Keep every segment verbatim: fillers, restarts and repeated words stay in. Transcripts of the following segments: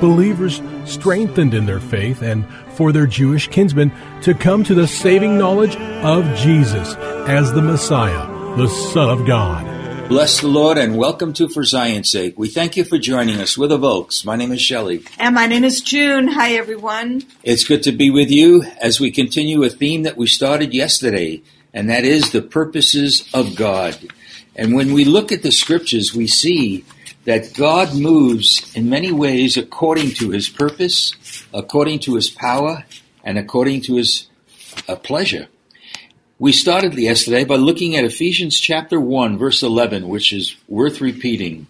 believers strengthened in their faith and for their Jewish kinsmen to come to the saving knowledge of Jesus as the Messiah, the Son of God. Bless the Lord and welcome to For Zion's Sake. We thank you for joining us. We're the Volks. My name is Shelley. And my name is June. Hi, everyone. It's good to be with you as we continue a theme that we started yesterday, and that is the purposes of God. And when we look at the Scriptures, we see that God moves in many ways according to His purpose, according to His power, and according to His uh, pleasure. We started yesterday by looking at Ephesians chapter one, verse eleven, which is worth repeating.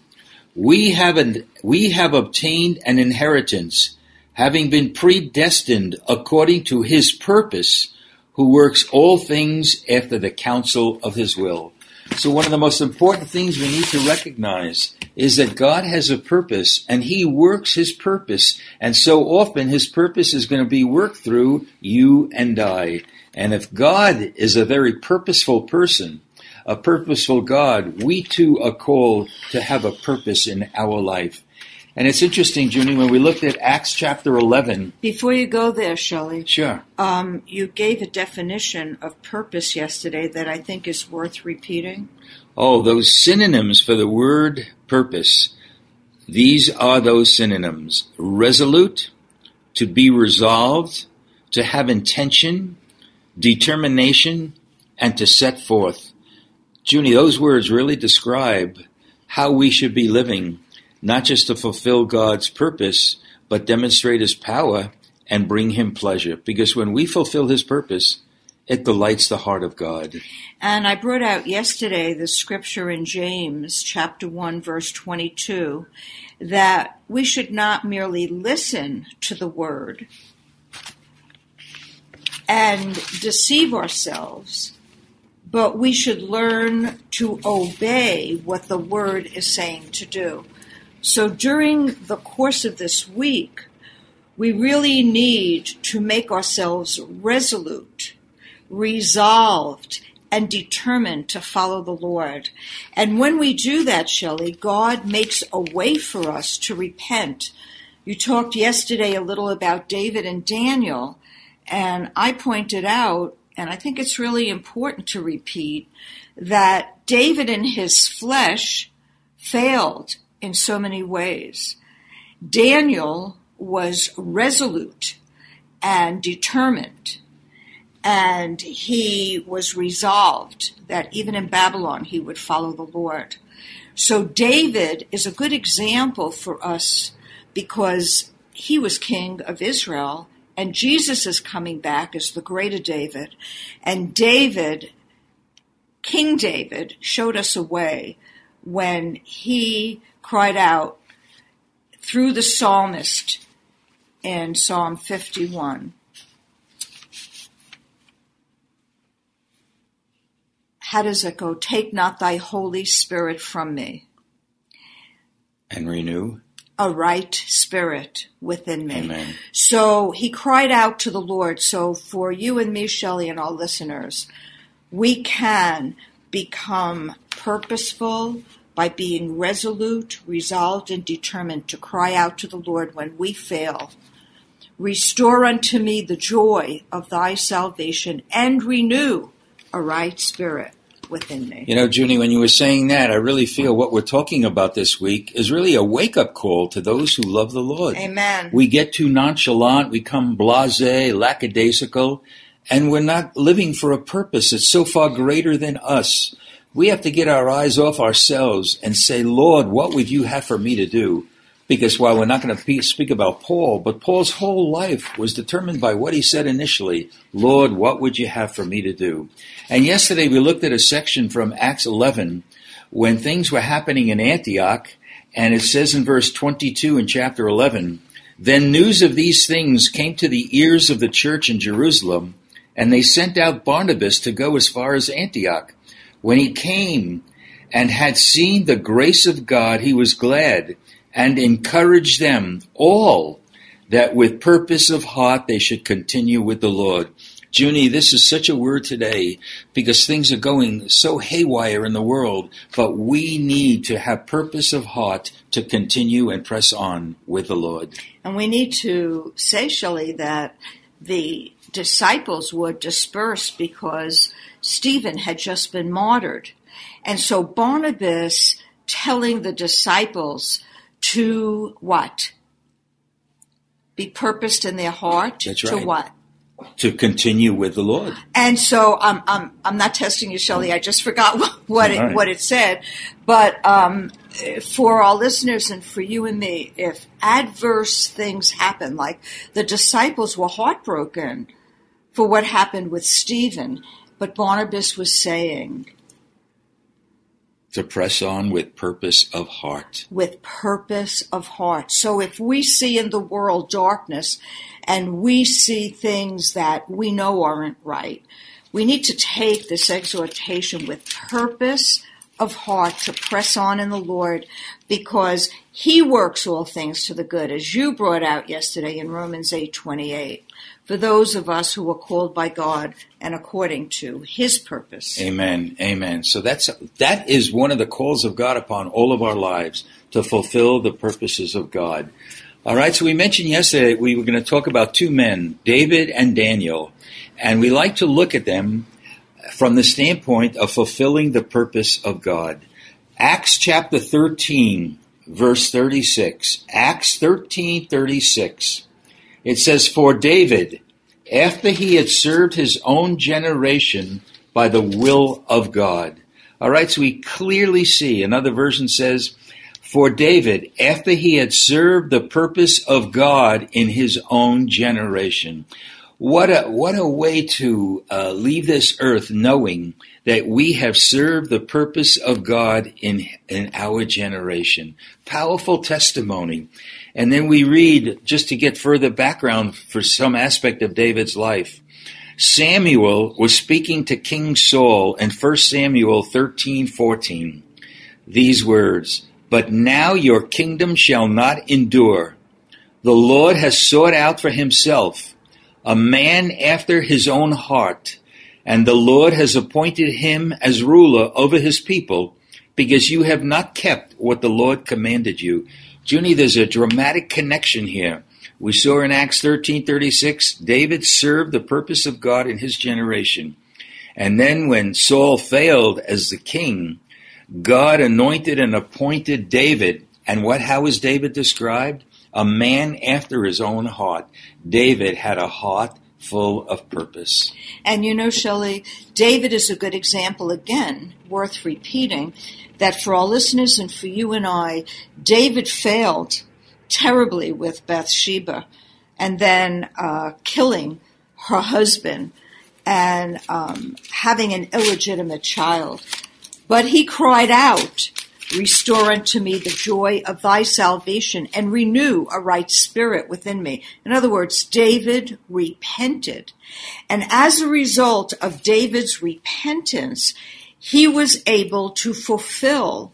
We have, an, we have obtained an inheritance, having been predestined according to His purpose, who works all things after the counsel of His will. So one of the most important things we need to recognize is that God has a purpose, and He works His purpose. And so often His purpose is going to be worked through you and I. And if God is a very purposeful person, a purposeful God, we too are called to have a purpose in our life. And it's interesting, Junie, when we looked at Acts chapter eleven. Before you go there, Shelley. Sure. Um, you gave a definition of purpose yesterday that I think is worth repeating. Oh, those synonyms for the word purpose. These are those synonyms. Resolute, to be resolved, to have intention, determination, and to set forth. Junie, those words really describe how we should be living, not just to fulfill God's purpose, but demonstrate His power and bring Him pleasure. Because when we fulfill His purpose, it delights the heart of God. And I brought out yesterday the scripture in James chapter one, verse twenty-two, that we should not merely listen to the word and deceive ourselves, but we should learn to obey what the word is saying to do. So during the course of this week, we really need to make ourselves resolute, resolved, and determined to follow the Lord. And when we do that, Shelley, God makes a way for us to repent. You talked yesterday a little about David and Daniel, and I pointed out, and I think it's really important to repeat, that David in his flesh failed in so many ways. Daniel was resolute and determined, and he was resolved that even in Babylon he would follow the Lord. So David is a good example for us because he was king of Israel, and Jesus is coming back as the greater David. And David, King David, showed us a way when he cried out through the psalmist in Psalm fifty-one. How does it go? Take not thy Holy Spirit from me. And renew a right spirit within me. Amen. So he cried out to the Lord. So for you and me, Shelley, and all listeners, we can become purposeful by being resolute, resolved, and determined to cry out to the Lord when we fail. Restore unto me the joy of thy salvation and renew a right spirit within me. You know, Junie, when you were saying that, I really feel what we're talking about this week is really a wake-up call to those who love the Lord. Amen. We get too nonchalant, we come blasé, lackadaisical, and we're not living for a purpose. It's so far greater than us. We have to get our eyes off ourselves and say, Lord, what would you have for me to do? Because while we're not going to speak about Paul, but Paul's whole life was determined by what he said initially, Lord, what would you have for me to do? And yesterday we looked at a section from Acts eleven when things were happening in Antioch, and it says in verse twenty-two in chapter eleven, then news of these things came to the ears of the church in Jerusalem, and they sent out Barnabas to go as far as Antioch. When he came and had seen the grace of God, he was glad and encouraged them all that with purpose of heart they should continue with the Lord. Junie, this is such a word today because things are going so haywire in the world, but we need to have purpose of heart to continue and press on with the Lord. And we need to say, Shelley, that the disciples were dispersed because Stephen had just been martyred. And so Barnabas telling the disciples to what? Be purposed in their heart. That's right. To what? To continue with the Lord. And so um, I'm I'm not testing you, Shelley. I just forgot what it, right. what it said. But um, for our listeners and for you and me, if adverse things happen, like the disciples were heartbroken for what happened with Stephen, but Barnabas was saying to press on with purpose of heart. With purpose of heart. So if we see in the world darkness and we see things that we know aren't right, we need to take this exhortation with purpose of heart to press on in the Lord, because he works all things to the good, as you brought out yesterday in Romans eight twenty-eight. For those of us who are called by God and according to his purpose. Amen. Amen. So that's that is one of the calls of God upon all of our lives, to fulfill the purposes of God. All right, so we mentioned yesterday we were going to talk about two men, David and Daniel, and we like to look at them from the standpoint of fulfilling the purpose of God. Acts chapter thirteen, verse thirty-six. Acts thirteen, thirty-six. It says, for David, after he had served his own generation by the will of God. All right, so we clearly see, another version says, for David, after he had served the purpose of God in his own generation. What a what a way to uh, leave this earth knowing that we have served the purpose of God in, in our generation. Powerful testimony. And then we read, just to get further background for some aspect of David's life, Samuel was speaking to King Saul in First Samuel thirteen fourteen. These words, but now your kingdom shall not endure. The Lord has sought out for himself a man after his own heart, and the Lord has appointed him as ruler over his people, because you have not kept what the Lord commanded you. Junie, there's a dramatic connection here. We saw in Acts thirteen thirty-six, David served the purpose of God in his generation. And then when Saul failed as the king, God anointed and appointed David. And what? How is David described? A man after his own heart. David had a heart full of purpose. And you know, Shelley, David is a good example, again, worth repeating, that for our listeners and for you and I, David failed terribly with Bathsheba and then uh, killing her husband and um, having an illegitimate child. But he cried out, restore unto me the joy of thy salvation and renew a right spirit within me. In other words, David repented. And as a result of David's repentance, he was able to fulfill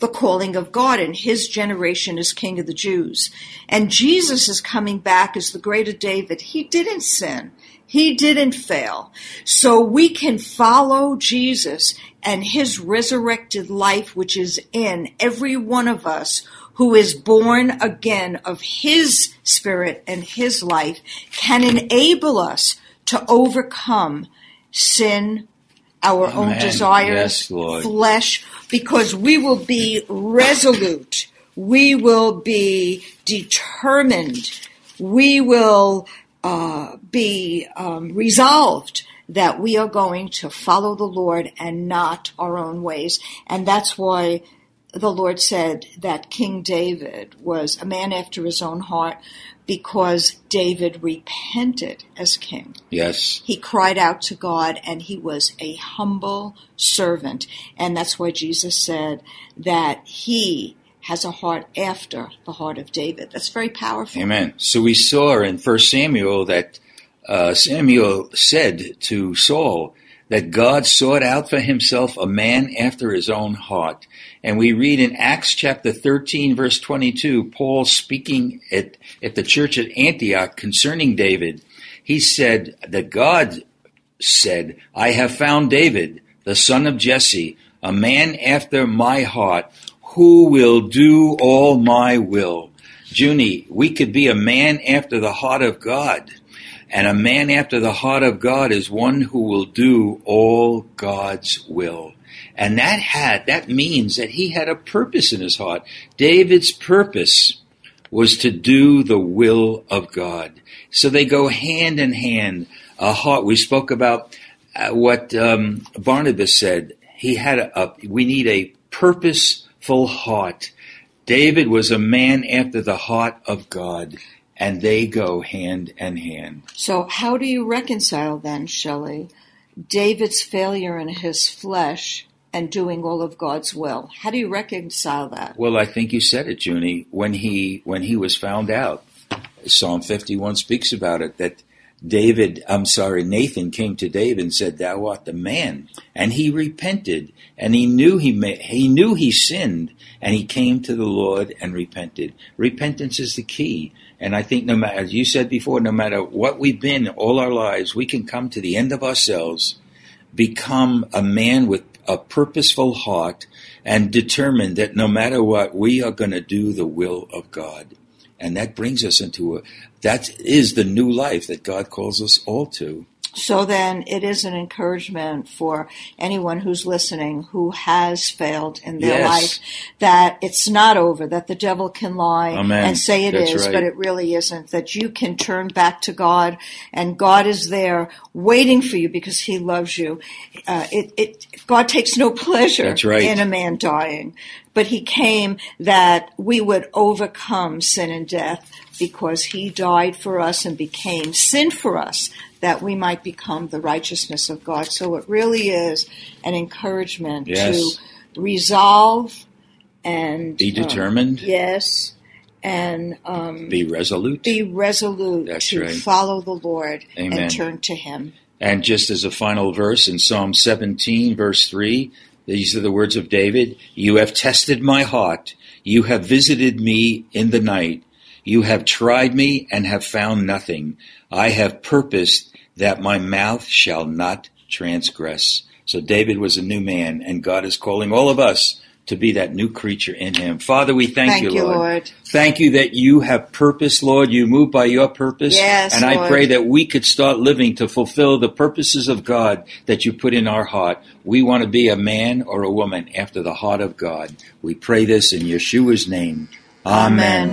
the calling of God in his generation as King of the Jews. And Jesus is coming back as the greater David. He didn't sin. He didn't fail. So we can follow Jesus and his resurrected life, which is in every one of us who is born again of his spirit and his life, can enable us to overcome sin, our Amen. Own desires, yes, flesh, because we will be resolute. We will be determined. We will uh, be um, resolved that we are going to follow the Lord and not our own ways. And that's why the Lord said that King David was a man after his own heart, because David repented as king. Yes. He cried out to God, and he was a humble servant. And that's why Jesus said that he has a heart after the heart of David. That's very powerful. Amen. So we saw in First Samuel that uh, Samuel said to Saul that God sought out for himself a man after his own heart. And we read in Acts chapter thirteen, verse twenty-two, Paul speaking at, at the church at Antioch concerning David. He said that God said, I have found David, the son of Jesse, a man after my heart, who will do all my will. Junie, we could be a man after the heart of God. And a man after the heart of God is one who will do all God's will. And that had, that means that he had a purpose in his heart. David's purpose was to do the will of God. So they go hand in hand. A heart, we spoke about what um, Barnabas said. He had a, a, we need a purposeful heart. David was a man after the heart of God. And they go hand in hand. So how do you reconcile then, Shelley, David's failure in his flesh and doing all of God's will? How do you reconcile that? Well, I think you said it, Junie. When he when he was found out, Psalm fifty-one speaks about it, that David, I'm sorry, Nathan came to David and said, thou art the man. And he repented, and he knew he ma- he knew he sinned, and he came to the Lord and repented. Repentance is the key. And I think no matter, as you said before, no matter what we've been all our lives, we can come to the end of ourselves, become a man with a purposeful heart, and determine that no matter what, we are going to do the will of God. And that brings us into a, that is the new life that God calls us all to. So then it is an encouragement for anyone who's listening who has failed in their yes. life, that it's not over, that the devil can lie Amen. And say it That's is, right. but it really isn't, that you can turn back to God, and God is there waiting for you because he loves you. Uh, it, it, God takes no pleasure right. in a man dying, but he came that we would overcome sin and death, because he died for us and became sin for us, that we might become the righteousness of God. So it really is an encouragement yes. to resolve and be determined. Um, yes. And um, be resolute. Be resolute That's to right. follow the Lord Amen. And turn to him. And just as a final verse in Psalm seventeen, verse three, these are the words of David. You have tested my heart. You have visited me in the night. You have tried me and have found nothing. I have purposed that my mouth shall not transgress. So David was a new man, and God is calling all of us to be that new creature in him. Father, we thank, thank you, you Lord. Lord. Thank you that you have purpose, Lord. You move by your purpose. Yes, and I Lord. Pray that we could start living to fulfill the purposes of God that you put in our heart. We want to be a man or a woman after the heart of God. We pray this in Yeshua's name. Amen.